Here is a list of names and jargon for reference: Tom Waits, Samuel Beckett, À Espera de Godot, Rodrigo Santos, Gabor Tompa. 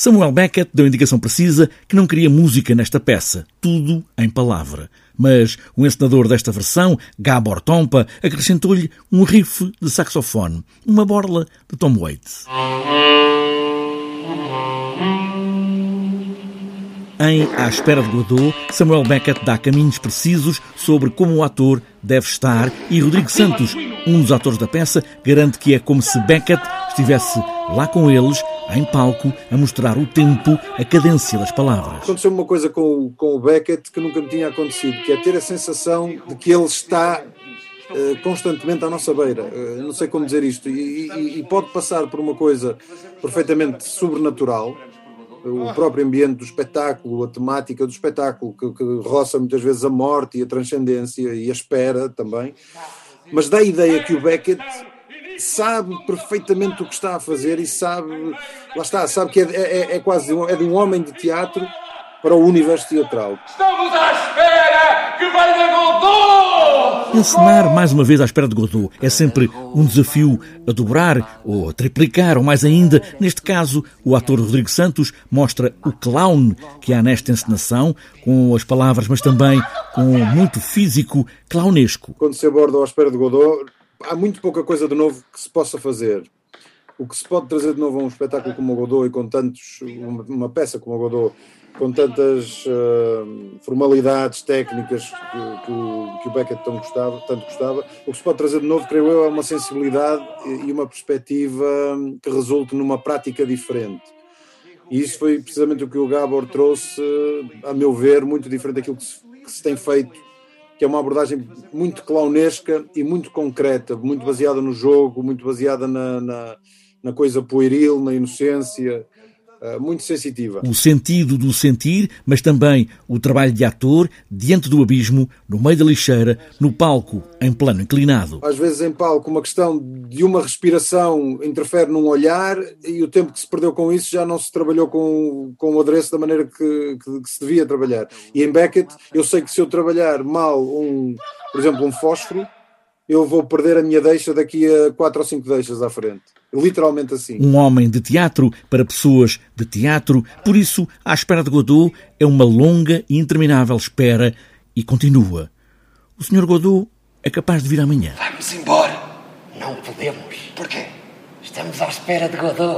Samuel Beckett deu a indicação precisa que não queria música nesta peça, tudo em palavra. Mas o encenador desta versão, Gabor Tompa, acrescentou-lhe um riff de saxofone, uma borla de Tom Waits. Em À Espera de Godot, Samuel Beckett dá caminhos precisos sobre como o ator deve estar e Rodrigo Santos, um dos atores da peça, garante que é como se Beckett estivesse lá com eles, em palco, a mostrar o tempo, a cadência das palavras. Aconteceu uma coisa com o Beckett que nunca me tinha acontecido, que é ter a sensação de que ele está constantemente à nossa beira. Não sei como dizer isto. E pode passar por uma coisa perfeitamente sobrenatural, o próprio ambiente do espetáculo, a temática do espetáculo, que roça muitas vezes a morte e a transcendência e a espera também, mas dá a ideia que o Beckett sabe perfeitamente o que está a fazer e sabe que é quase de um homem de teatro para o universo teatral. Estamos à espera que venha Godot! Encenar mais uma vez À Espera de Godot é sempre um desafio a dobrar ou a triplicar, ou mais ainda. Neste caso, o ator Rodrigo Santos mostra o clown que há nesta encenação, com as palavras, mas também com muito físico clownesco. Quando se aborda À Espera de Godot, há muito pouca coisa de novo que se possa fazer. O que se pode trazer de novo a um espetáculo como o Godot e com tantos, uma peça como o Godot, com tantas formalidades técnicas que o Beckett tanto gostava, o que se pode trazer de novo, creio eu, é uma sensibilidade e uma perspectiva que resulte numa prática diferente. E isso foi precisamente o que o Gabor trouxe, a meu ver, muito diferente daquilo que se tem feito, que é uma abordagem muito clownesca e muito concreta, muito baseada no jogo, muito baseada na coisa pueril, na inocência, muito sensitiva. O sentido do sentir, mas também o trabalho de ator diante do abismo, no meio da lixeira, no palco, em plano inclinado. Às vezes em palco uma questão de uma respiração interfere num olhar e o tempo que se perdeu com isso já não se trabalhou com o adereço da maneira que se devia trabalhar. E em Beckett eu sei que se eu trabalhar mal, por exemplo, um fósforo, eu vou perder a minha deixa daqui a 4 ou 5 deixas à frente. Literalmente assim. Um homem de teatro para pessoas de teatro. Por isso, À Espera de Godot é uma longa e interminável espera e continua. O Sr. Godot é capaz de vir amanhã. Vamos embora. Não podemos. Porquê? Estamos à espera de Godot.